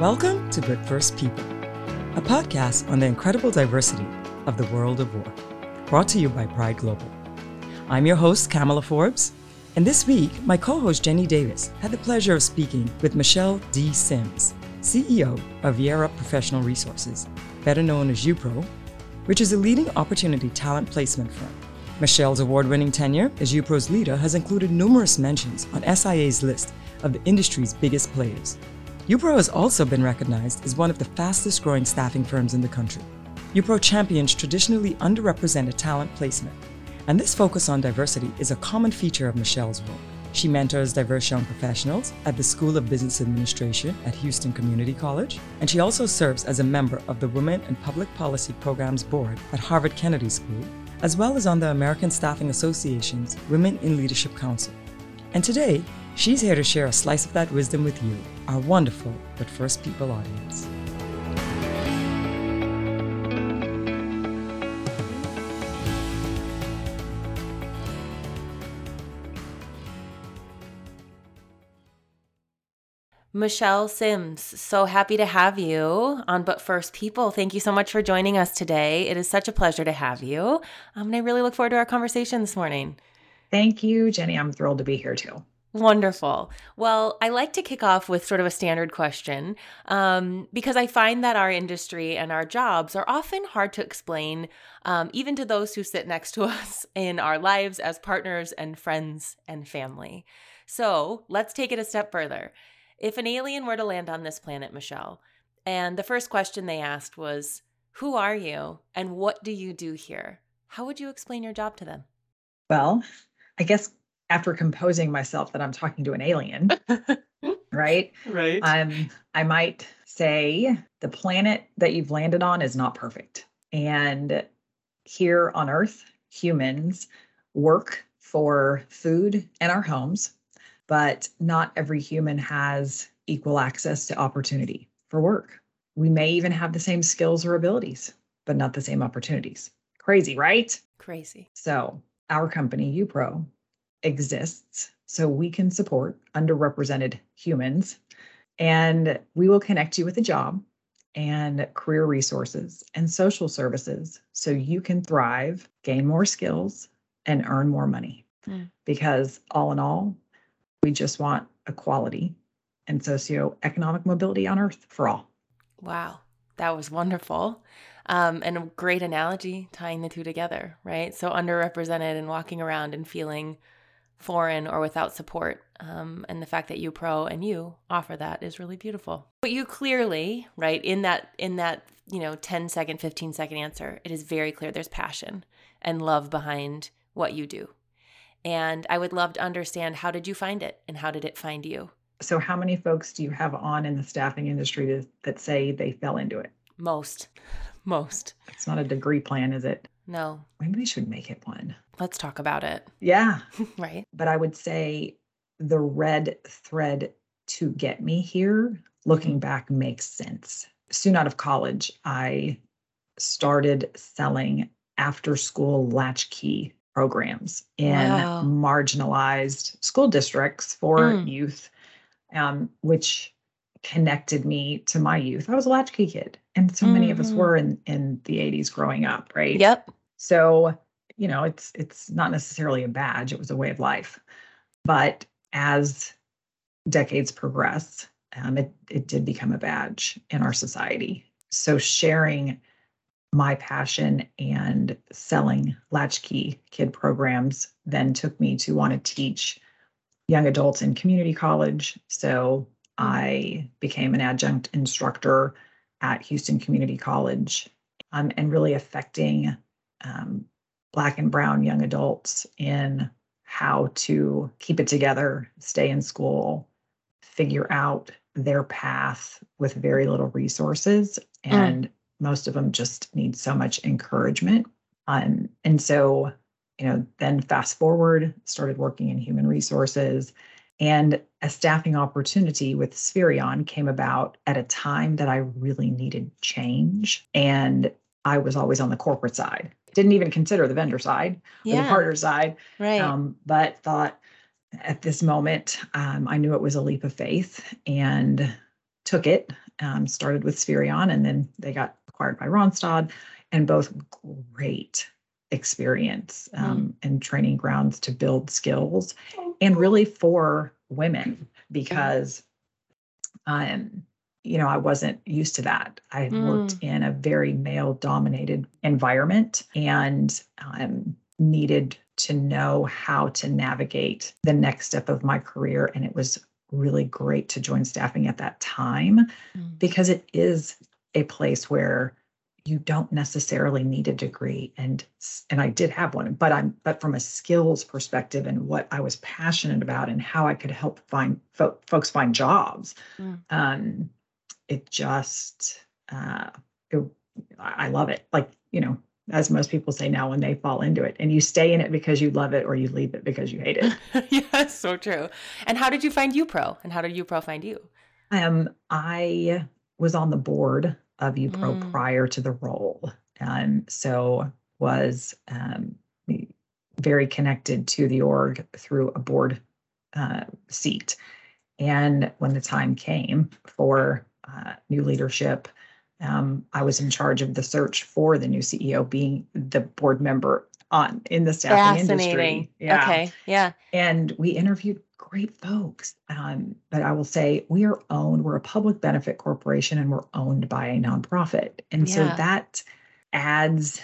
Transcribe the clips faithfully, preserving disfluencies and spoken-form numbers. Welcome to But First People, a podcast on the incredible diversity of the world of work, brought to you by Pride Global. I'm your host, Kamala Forbes, and this week, my co-host Jenny Davis had the pleasure of speaking with Michelle D. Sims, C E O of Year Up Professional Resources, better known as YUPRO, which is a leading opportunity talent placement firm. Michelle's award-winning tenure as YUPRO's leader has included numerous mentions on S I A's list of the industry's biggest players. YUPRO has also been recognized as one of the fastest-growing staffing firms in the country. YUPRO champions traditionally underrepresented talent placement, and this focus on diversity is a common feature of Michelle's work. She mentors diverse young professionals at the School of Business Administration at Houston Community College, and she also serves as a member of the Women in Public Policy Programs Board at Harvard Kennedy School, as well as on the American Staffing Association's Women in Leadership Council. And today, she's here to share a slice of that wisdom with you, our wonderful But First People audience. Michelle Sims, so happy to have you on But First People. Thank you so much for joining us today. It is such a pleasure to have you. Um, and I really look forward to our conversation this morning. Thank you, Jenny. I'm thrilled to be here too. Wonderful. Well, I like to kick off with sort of a standard question um, because I find that our industry and our jobs are often hard to explain, um, even to those who sit next to us in our lives as partners and friends and family. So let's take it a step further. If an alien were to land on this planet, Michelle, and the first question they asked was, who are you and what do you do here? How would you explain your job to them? Well, I guess after composing myself that I'm talking to an alien, right? Right. Um, I might say the planet that you've landed on is not perfect. And here on Earth, humans work for food and our homes. But not every human has equal access to opportunity for work. We may even have the same skills or abilities, but not the same opportunities. Crazy, right? Crazy. So our company, YUPRO, exists so we can support underrepresented humans, and we will connect you with a job and career resources and social services so you can thrive, gain more skills, and earn more money. Mm. Because all in all, we just want equality and socioeconomic mobility on Earth for all. Wow. That was wonderful. Um, and a great analogy tying the two together, right? So underrepresented and walking around and feeling foreign or without support. Um, and the fact that YUPRO and you offer that is really beautiful. But you clearly, right, in that, in that, you know, ten second, fifteen second answer, it is very clear there's passion and love behind what you do. And I would love to understand, how did you find it and how did it find you? So how many folks do you have on in the staffing industry to, that say they fell into it? Most. Most. It's not a degree plan, is it? No. Maybe we should make it one. Let's talk about it. Yeah. Right. But I would say the red thread to get me here, looking back, makes sense. Soon out of college, I started selling after-school latchkey programs in wow. marginalized school districts for mm. youth, um, which connected me to my youth. I was a latchkey kid, and so mm-hmm. many of us were in, in the eighties growing up, right? Yep. So, you know, it's it's not necessarily a badge. It was a way of life. But as decades progress, um, it, it did become a badge in our society. So sharing my passion and selling latchkey kid programs then took me to want to teach young adults in community college. So I became an adjunct instructor at Houston Community College, um, and really affecting um, Black and Brown young adults in how to keep it together, stay in school, figure out their path with very little resources, and mm. most of them just need so much encouragement. Um, and so, you know, then fast forward, started working in human resources, and a staffing opportunity with Spherion came about at a time that I really needed change. And I was always on the corporate side. Didn't even consider the vendor side yeah. or the partner side, right. um, but thought at this moment, um, I knew it was a leap of faith and took it. um, started with Spherion, and then they got acquired by Randstad, and both great experience um, mm. and training grounds to build skills, and really for women, because um, you know, I wasn't used to that. I had mm. worked in a very male-dominated environment, and um, needed to know how to navigate the next step of my career. And it was really great to join staffing at that time, mm. because it is a place where you don't necessarily need a degree. And, and I did have one, but I'm, but from a skills perspective and what I was passionate about and how I could help find fo- folks find jobs. Mm. Um, it just, uh, it, I love it. Like, you know, as most people say now when they fall into it, and you stay in it because you love it, or you leave it because you hate it. Yeah, so true. And how did you find YUPRO, and how did YUPRO find you? Um, I was on the board of YUPRO mm. prior to the role. Um, so was um, very connected to the org through a board uh, seat. And when the time came for uh, new leadership, Um, I was in charge of the search for the new C E O, being the board member on in the staffing industry. Yeah. Okay. Yeah. And we interviewed great folks. Um, but I will say we are owned, we're a public benefit corporation, and we're owned by a nonprofit. And yeah. so that adds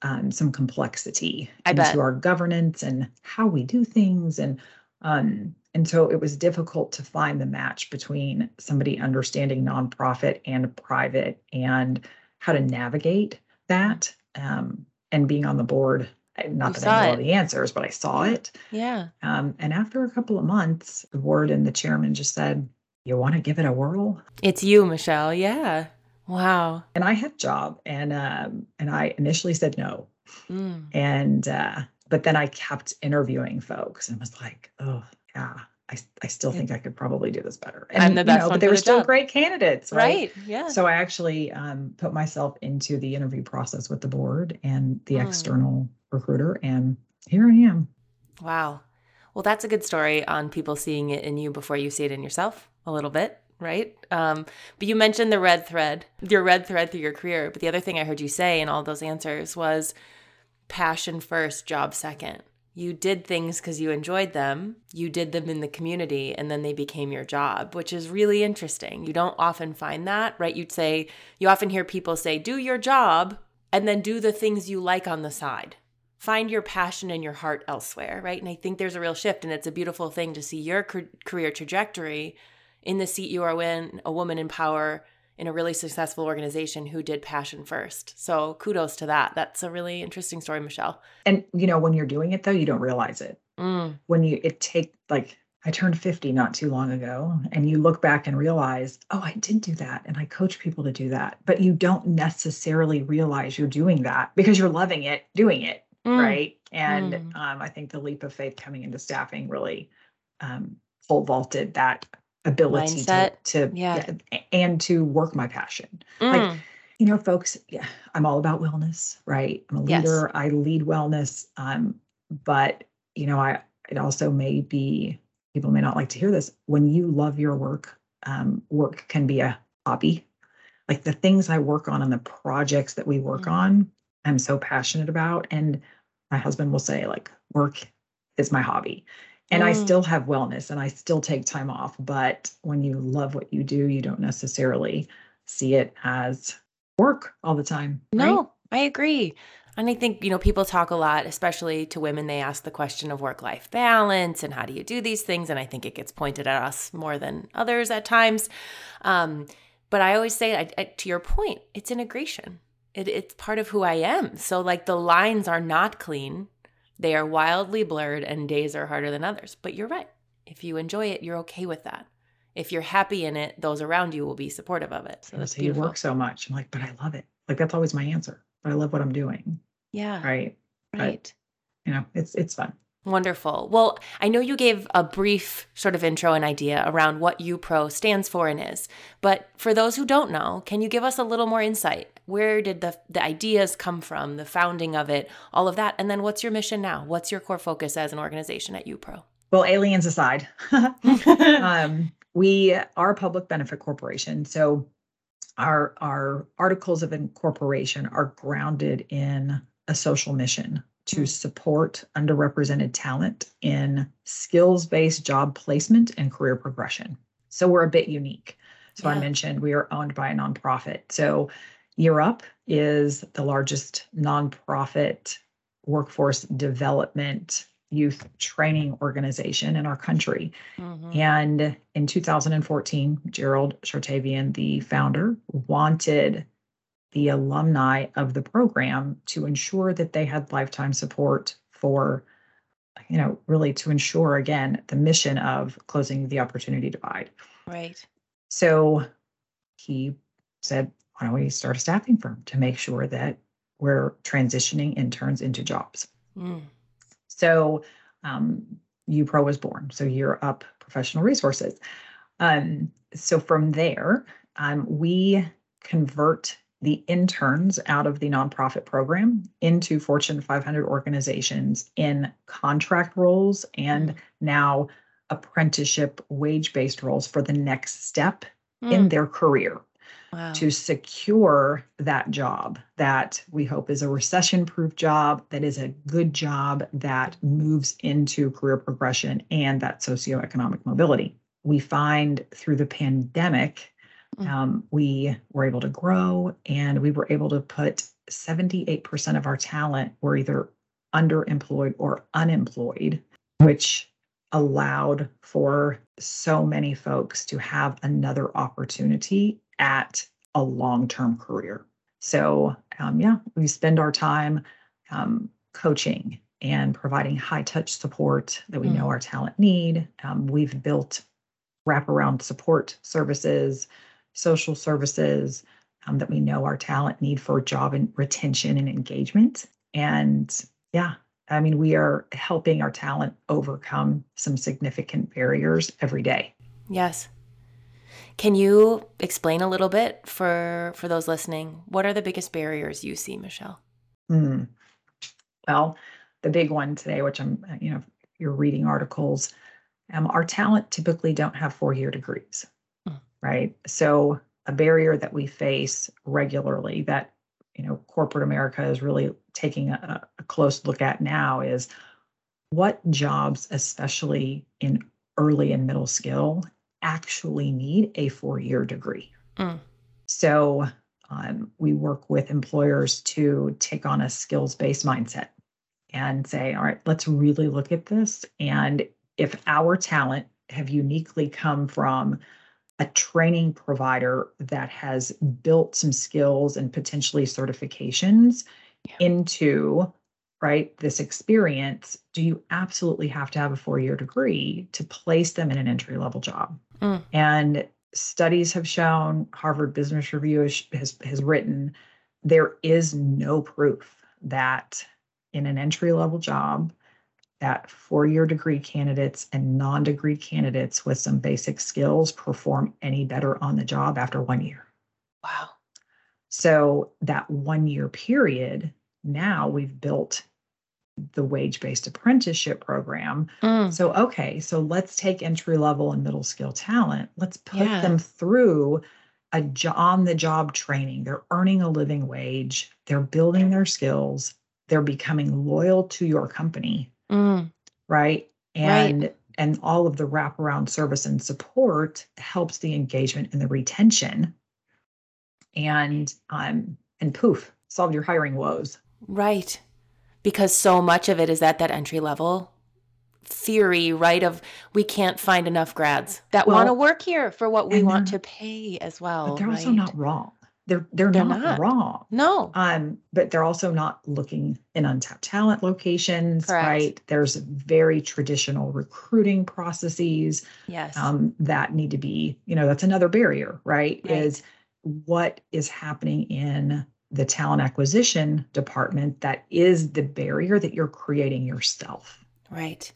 um, some complexity I into bet. our governance and how we do things. And, um, And so it was difficult to find the match between somebody understanding nonprofit and private and how to navigate that, um, and being on the board. Not you that I know all the answers, but I saw it. Yeah. Um, and after a couple of months, the board and the chairman just said, "You want to give it a whirl? It's you, Michelle." Yeah. Wow. And I had a job, and um, and I initially said no. Mm. And uh, but then I kept interviewing folks and was like, oh. Yeah, I I still think I could probably do this better. And I'm the best, you know, but they were still job. great candidates, right? right? Yeah. So I actually um, put myself into the interview process with the board and the mm. external recruiter, and here I am. Wow. Well, that's a good story on people seeing it in you before you see it in yourself a little bit, right? Um, but you mentioned the red thread, your red thread through your career. But the other thing I heard you say in all those answers was passion first, job second. You did things because you enjoyed them, you did them in the community, and then they became your job, which is really interesting. You don't often find that, right? You'd say, you often hear people say, do your job and then do the things you like on the side. Find your passion and your heart elsewhere, right? And I think there's a real shift, and it's a beautiful thing to see your career trajectory in the seat you are in, a woman in power in a really successful organization who did passion first. So kudos to that. That's a really interesting story, Michelle. And, you know, when you're doing it though, you don't realize it. Mm. When you, it take like, I turned fifty not too long ago, and you look back and realize, oh, I did do that. And I coach people to do that, but you don't necessarily realize you're doing that because you're loving it, doing it. Mm. Right. And mm. um, I think the leap of faith coming into staffing really um, full vaulted that ability Mindset. to, to yeah. yeah, and to work my passion. Mm. Like, you know, folks, yeah, I'm all about wellness, right? I'm a leader. Yes. I lead wellness. Um, but you know, I, it also may be, people may not like to hear this. When you love your work, um, work can be a hobby. Like the things I work on and the projects that we work mm. on, I'm so passionate about. And my husband will say, like, work is my hobby. And mm. I still have wellness, and I still take time off. But when you love what you do, you don't necessarily see it as work all the time. Right? No, I agree. And I think, you know, people talk a lot, especially to women, they ask the question of work-life balance and how do you do these things? And I think it gets pointed at us more than others at times. Um, but I always say, I, I, to your point, it's integration. It, it's part of who I am. So like the lines are not clean. They are wildly blurred, and days are harder than others. But you're right. If you enjoy it, you're okay with that. If you're happy in it, those around you will be supportive of it. So that's beautiful. You work so much. I'm like, but I love it. Like, that's always my answer. But I love what I'm doing. Yeah. Right. Right. But, you know, it's, it's fun. Wonderful. Well, I know you gave a brief sort of intro and idea around what YUPRO stands for and is, but for those who don't know, can you give us a little more insight? Where did the, the ideas come from, the founding of it, all of that? And then what's your mission now? What's your core focus as an organization at YUPRO? Well, aliens aside, um, we are a public benefit corporation. So our, our articles of incorporation are grounded in a social mission to support underrepresented talent in skills-based job placement and career progression. So we're a bit unique. So yeah. I mentioned we are owned by a nonprofit. So Year Up is the largest nonprofit workforce development youth training organization in our country. Mm-hmm. And in two thousand fourteen, Gerald Chertavian, the founder, wanted the alumni of the program to ensure that they had lifetime support for, you know, really to ensure, again, the mission of closing the opportunity divide. Right. So he said, why don't we start a staffing firm to make sure that we're transitioning interns into jobs? Mm. So um, YUPRO was born. So Year Up Professional Resources. Um, so from there, um, we convert the interns out of the nonprofit program into Fortune five hundred organizations in contract roles and now apprenticeship wage-based roles for the next step mm. in their career wow. to secure that job that we hope is a recession-proof job, that is a good job that moves into career progression and that socioeconomic mobility. We find through the pandemic Um, we were able to grow, and we were able to put seventy-eight percent of our talent were either underemployed or unemployed, which allowed for so many folks to have another opportunity at a long-term career. So, um, yeah, we spend our time um, coaching and providing high-touch support that we mm. know our talent need. Um, we've built wraparound support services, social services um, that we know our talent need for job and retention and engagement. And yeah, I mean, we are helping our talent overcome some significant barriers every day. Yes. Can you explain a little bit for, for those listening? What are the biggest barriers you see, Michelle? Mm. Well, the big one today, which I'm, you know, you're reading articles, um, our talent typically don't have four-year degrees. Right. So a barrier that we face regularly that, you know, corporate America is really taking a, a close look at now is what jobs, especially in early and middle skill, actually need a four-year degree. Mm. So um, we work with employers to take on a skills-based mindset and say, all right, let's really look at this. And if our talent have uniquely come from a training provider that has built some skills and potentially certifications yeah. into, right, this experience, do you absolutely have to have a four-year degree to place them in an entry-level job? Mm. And studies have shown, Harvard Business Review has, has, has written, there is no proof that in an entry-level job, that four-year degree candidates and non-degree candidates with some basic skills perform any better on the job after one year. Wow. So that one-year period, now we've built the wage-based apprenticeship program. Mm. So, okay, so let's take entry-level and middle-skill talent. Let's put yeah. them through a job, on-the-job training. They're earning a living wage. They're building their skills. They're becoming loyal to your company. Mm. Right. And, right. and all of the wraparound service and support helps the engagement and the retention and, um, and poof, solve your hiring woes. Right. Because so much of it is at that entry level theory, right? Of we can't find enough grads that well, want to work here for what we want to pay as well. But they're right? also not wrong. They're, they're, they're not, not wrong. No. Um, but they're also not looking in untapped talent locations, correct. Right? There's very traditional recruiting processes yes. um, that need to be, you know, that's another barrier, right? right? Is what is happening in the talent acquisition department that is the barrier that you're creating yourself. Right.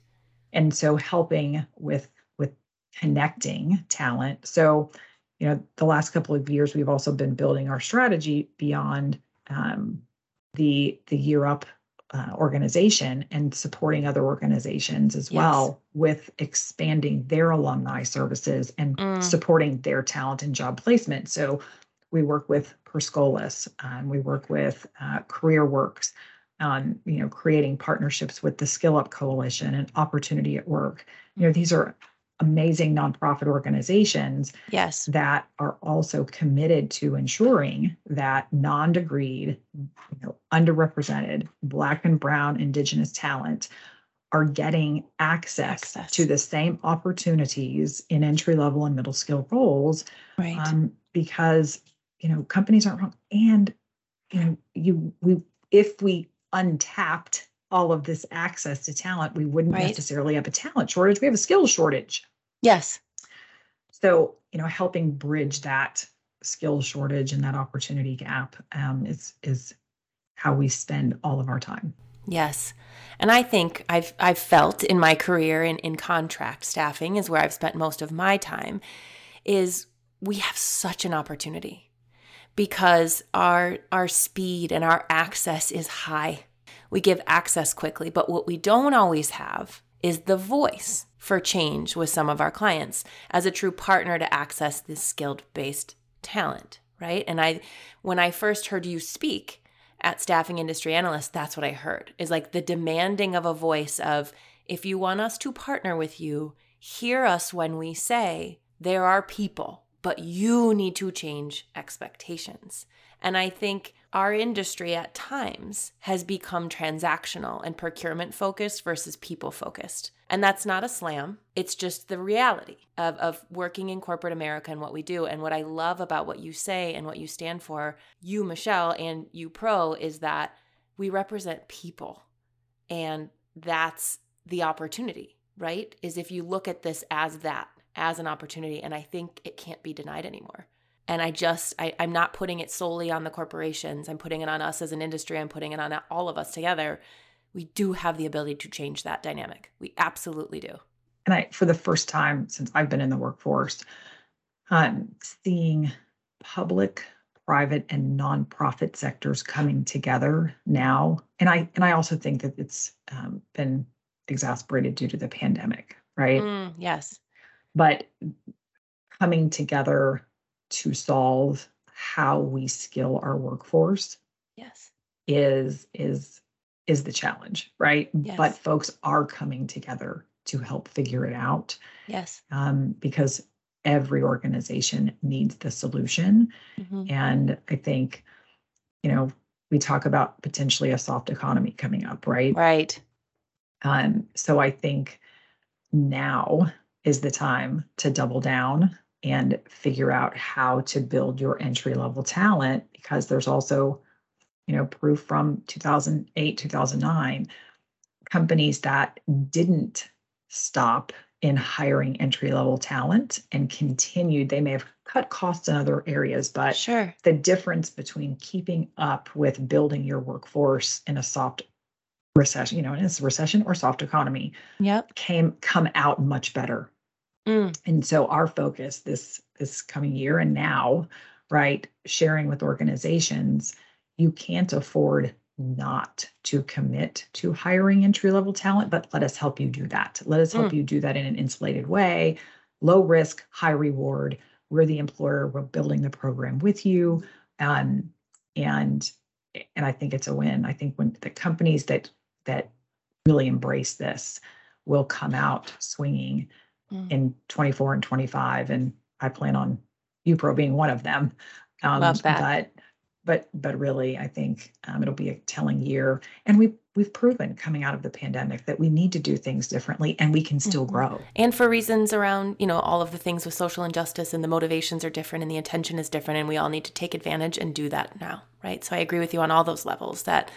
And so helping with, with connecting talent. So, you know, the last couple of years, we've also been building our strategy beyond um, the the Year Up uh, organization and supporting other organizations as yes. well with expanding their alumni services and mm. supporting their talent and job placement. So We work with Perscolis. Um, we work with uh, CareerWorks on, you know, creating partnerships with the Skill Up Coalition and Opportunity at Work. You know, these are amazing nonprofit organizations yes. that are also committed to ensuring that non-degreed, you know, underrepresented Black and Brown Indigenous talent are getting access, access. to the same opportunities in entry-level and middle-skill roles. Right. Um, because, you know, companies aren't wrong. And, you know, you we if we untapped all of this access to talent, we wouldn't right. necessarily have a talent shortage. We have a skill shortage. Yes. So, you know, helping bridge that skill shortage and that opportunity gap um, is is how we spend all of our time. Yes. And I think I've I've felt in my career in, in contract staffing is where I've spent most of my time, is we have such an opportunity because our our speed and our access is high. We give access quickly, but what we don't always have is the voice for change with some of our clients as a true partner to access this skilled-based talent, right? And I, when I first heard you speak at Staffing Industry Analyst, that's what I heard, is like the demanding of a voice of, if you want us to partner with you, hear us when we say there are people, but you need to change expectations. And I think our industry at times has become transactional and procurement focused versus people focused. And that's not a slam. It's just the reality of, of working in corporate America and what we do. And what I love about what you say and what you stand for, you, Michelle, and YUPRO, is that we represent people. And that's the opportunity, right? Is if you look at this as that, as an opportunity. And I think it can't be denied anymore. And I just, I, I'm not putting it solely on the corporations. I'm putting it on us as an industry. I'm putting it on all of us together. We do have the ability to change that dynamic. We absolutely do. And I, for the first time since I've been in the workforce, um, seeing public, private, and nonprofit sectors coming together now. And I, and I also think that it's um, been exacerbated due to the pandemic, right? Mm, yes. But coming together to solve how we skill our workforce yes. is, is, is the challenge, right? Yes. But folks are coming together to help figure it out. Yes. Um, because every organization needs the solution. Mm-hmm. And I think, you know, we talk about potentially a soft economy coming up, right? Right. Um, so I think now is the time to double down and figure out how to build your entry-level talent, because there's also, you know, proof from two thousand eight, two thousand nine, companies that didn't stop in hiring entry-level talent and continued. They may have cut costs in other areas, but sure. the difference between keeping up with building your workforce in a soft recession, you know, in a recession or soft economy, yep. came come out much better. And so our focus this this coming year and now, right, sharing with organizations, you can't afford not to commit to hiring entry-level talent, but let us help you do that. Let us help mm. you do that in an insulated way, low risk, high reward. We're the employer. We're building the program with you. Um, and and I think it's a win. I think when the companies that that really embrace this will come out swinging in twenty-four and twenty-five, and I plan on YUPRO being one of them. Um, Love that. But, but, but really, I think um, it'll be a telling year. And we, we've proven coming out of the pandemic that we need to do things differently, and we can still mm-hmm. grow. And for reasons around, you know, all of the things with social injustice, and the motivations are different and the intention is different, and we all need to take advantage and do that now, right? So I agree with you on all those levels, that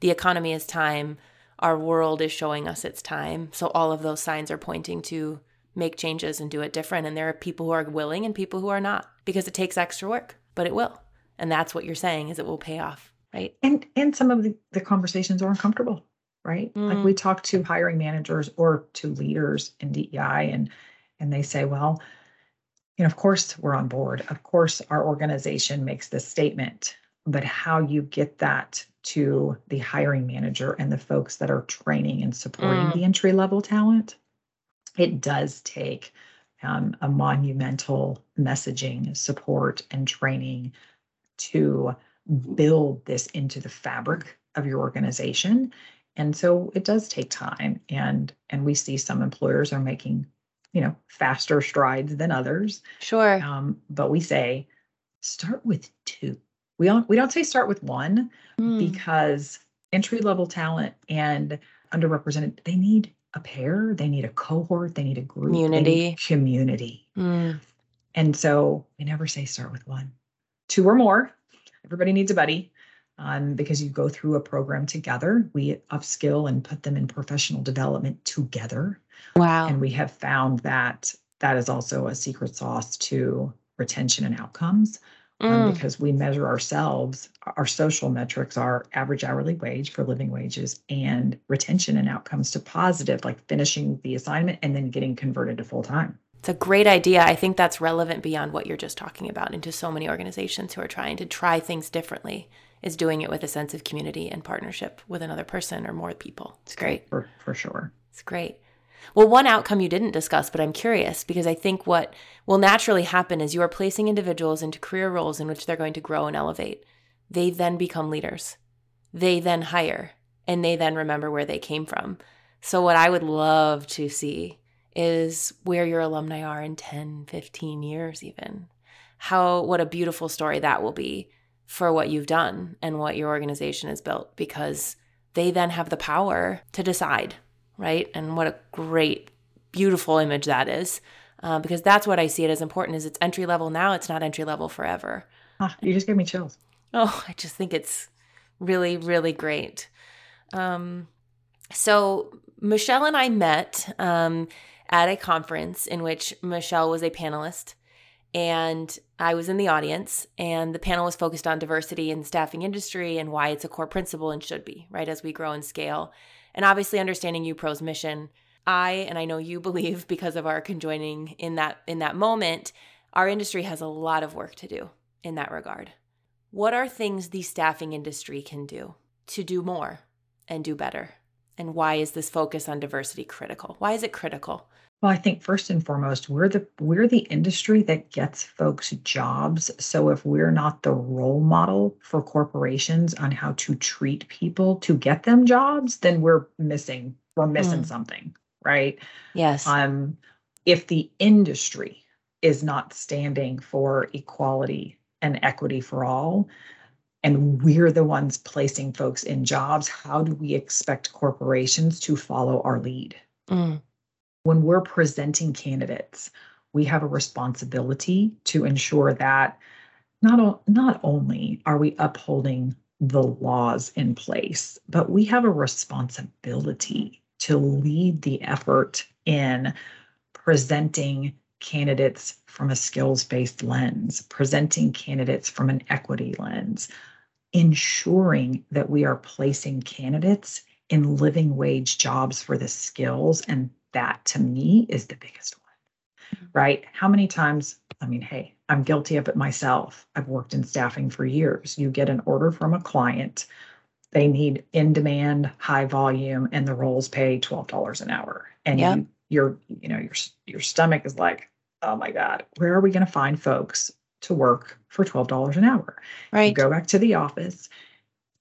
the economy is time. Our world is showing us it's time. So all of those signs are pointing to make changes and do it different. And there are people who are willing and people who are not, because it takes extra work, but it will. And that's what you're saying, is it will pay off, right? And and some of the, the conversations are uncomfortable, right? Mm. Like we talk to hiring managers or to leaders in D E I, and and they say, well, you know, of course we're on board. Of course our organization makes this statement, but how you get that to the hiring manager and the folks that are training and supporting mm. the entry-level talent, it does take um, a monumental messaging, support, and training to build this into the fabric of your organization. And so it does take time. And, and we see some employers are making, you know, faster strides than others. Sure. Um, but we say, start with two. We don't, we don't say start with one mm. because entry-level talent and underrepresented, they need a pair, they need a cohort, they need a group, community. community. Mm. And so we never say start with one. Two or more, everybody needs a buddy. Um, because you go through a program together, we upskill and put them in professional development together. Wow. And we have found that that is also a secret sauce to retention and outcomes mm. um, because we measure ourselves. Our social metrics are average hourly wage for living wages and retention and outcomes to positive, like finishing the assignment and then getting converted to full time. It's a great idea. I think that's relevant beyond what you're just talking about into so many organizations who are trying to try things differently, is doing it with a sense of community and partnership with another person or more people. It's great. For, for sure. It's great. Well, one outcome you didn't discuss, but I'm curious because I think what will naturally happen is you are placing individuals into career roles in which they're going to grow and elevate. They then become leaders. They then hire, and they then remember where they came from. So what I would love to see is where your alumni are in ten, fifteen years even. How, what a beautiful story that will be for what you've done and what your organization has built, because they then have the power to decide, right? And what a great, beautiful image that is, uh, because that's what I see it as important, is it's entry level now, it's not entry level forever. Ah, you just gave me chills. Oh, I just think it's really, really great. Um, so Michelle and I met um, at a conference in which Michelle was a panelist and I was in the audience, and the panel was focused on diversity in the staffing industry and why it's a core principle and should be, right, as we grow and scale. And obviously understanding YUPRO's mission, I, and I know you believe because of our conjoining in that in that moment, our industry has a lot of work to do in that regard. What are things the staffing industry can do to do more and do better? And why is this focus on diversity critical? Why is it critical? Well, I think first and foremost, we're the we're the industry that gets folks jobs. So if we're not the role model for corporations on how to treat people to get them jobs, then we're missing we're missing mm. something, right? Yes. Um, if the industry is not standing for equality and equity for all, and we're the ones placing folks in jobs, how do we expect corporations to follow our lead? Mm. When we're presenting candidates, we have a responsibility to ensure that not, o- not only are we upholding the laws in place, but we have a responsibility to lead the effort in presenting candidates from a skills-based lens, presenting candidates from an equity lens, ensuring that we are placing candidates in living wage jobs for the skills. And that to me is the biggest one, mm-hmm. right? How many times, I mean, hey, I'm guilty of it myself. I've worked in staffing for years. You get an order from a client. They need in-demand, high volume, and the roles pay twelve dollars an hour. And yep. you, you're, you know, your, your stomach is like, oh my God, where are we going to find folks to work for twelve dollars an hour? Right. You go back to the office,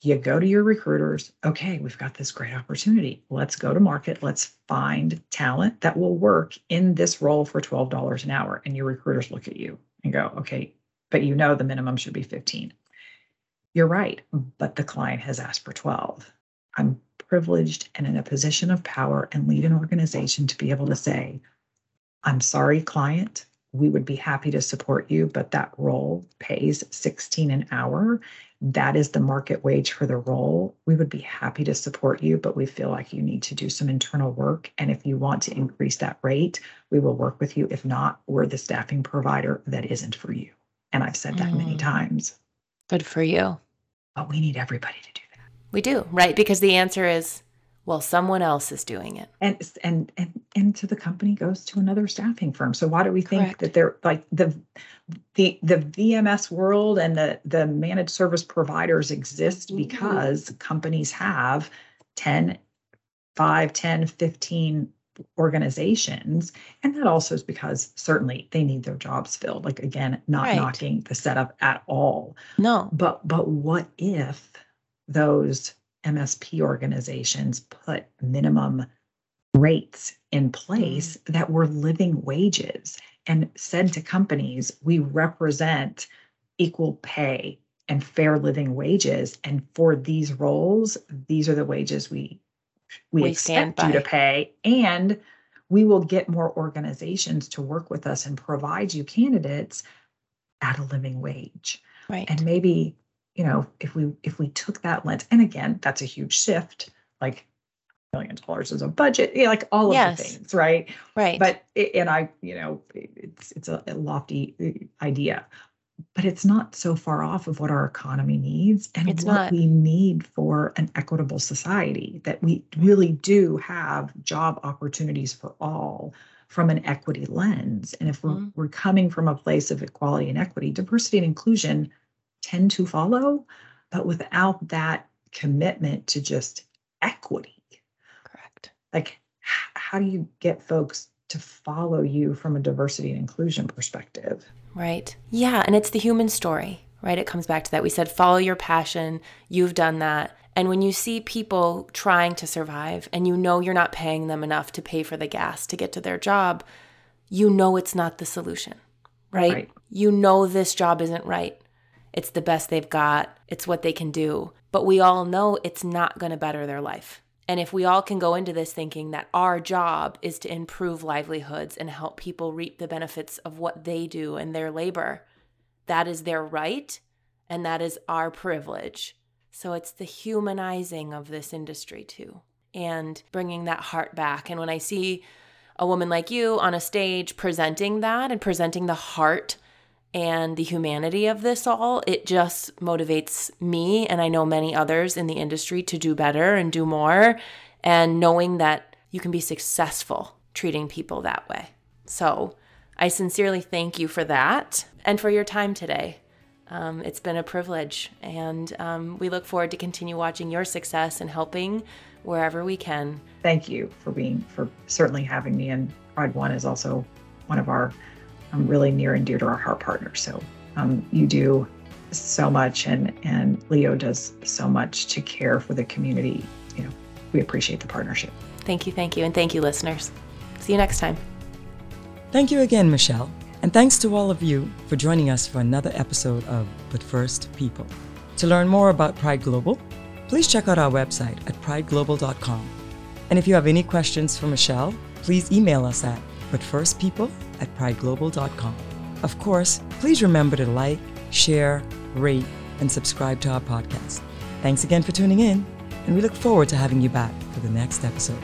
you go to your recruiters. Okay, we've got this great opportunity. Let's go to market. Let's find talent that will work in this role for twelve dollars an hour. And your recruiters look at you and go, okay, but you know the minimum should be fifteen. You're right, but the client has asked for twelve. I'm privileged and in a position of power and lead an organization to be able to say, I'm sorry, client, we would be happy to support you, but that role pays sixteen an hour. That is the market wage for the role. We would be happy to support you, but we feel like you need to do some internal work. And if you want to increase that rate, we will work with you. If not, we're the staffing provider that isn't for you. And I've said that mm. many times. Good for you. But we need everybody to do that. We do, right? Because the answer is, well, someone else is doing it. And and and and so the company goes to another staffing firm. So why do we think Correct. That they're like the the the V M S world and the, the managed service providers exist? Because mm-hmm. companies have ten, five, ten, fifteen organizations. And that also is because certainly they need their jobs filled. Like, again, not right. knocking the setup at all. No. But but what if those M S P organizations put minimum rates in place that were living wages and said to companies, we represent equal pay and fair living wages. And for these roles, these are the wages we we, we expect you to pay. And we will get more organizations to work with us and provide you candidates at a living wage. Right. And maybe, you know, if we if we took that lens, and again, that's a huge shift, like million dollars as a budget, you know, like all of yes. the things, right? Right. But it, and I, you know, it's it's a lofty idea, but it's not so far off of what our economy needs and it's what not. we need for an equitable society, that we really do have job opportunities for all from an equity lens. And if we're, mm-hmm. we're coming from a place of equality and equity, diversity and inclusion tend to follow, but without that commitment to just equity. Correct. Like, how do you get folks to follow you from a diversity and inclusion perspective? Right. Yeah. And it's the human story, right? It comes back to that. We said, follow your passion. You've done that. And when you see people trying to survive and you know you're not paying them enough to pay for the gas to get to their job, you know it's not the solution, right? Right. You know this job isn't right. It's the best they've got. It's what they can do. But we all know it's not going to better their life. And if we all can go into this thinking that our job is to improve livelihoods and help people reap the benefits of what they do and their labor, that is their right and that is our privilege. So it's the humanizing of this industry too, and bringing that heart back. And when I see a woman like you on a stage presenting that and presenting the heart and the humanity of this all, it just motivates me, and I know many others in the industry, to do better and do more, and knowing that you can be successful treating people that way. So I sincerely thank you for that and for your time today. Um, it's been a privilege, and um, we look forward to continue watching your success and helping wherever we can. Thank you for being, for certainly having me, and Pride One is also one of our I'm really near and dear to our heart partner. So um, you do so much, and, and Leo does so much to care for the community. You know, we appreciate the partnership. Thank you, thank you, and thank you, listeners. See you next time. Thank you again, Michelle. And thanks to all of you for joining us for another episode of But First People. To learn more about Pride Global, please check out our website at pride global dot com. And if you have any questions for Michelle, please email us at but first people at pride global dot com. Of course, please remember to like, share, rate, and subscribe to our podcast. Thanks again for tuning in, and we look forward to having you back for the next episode.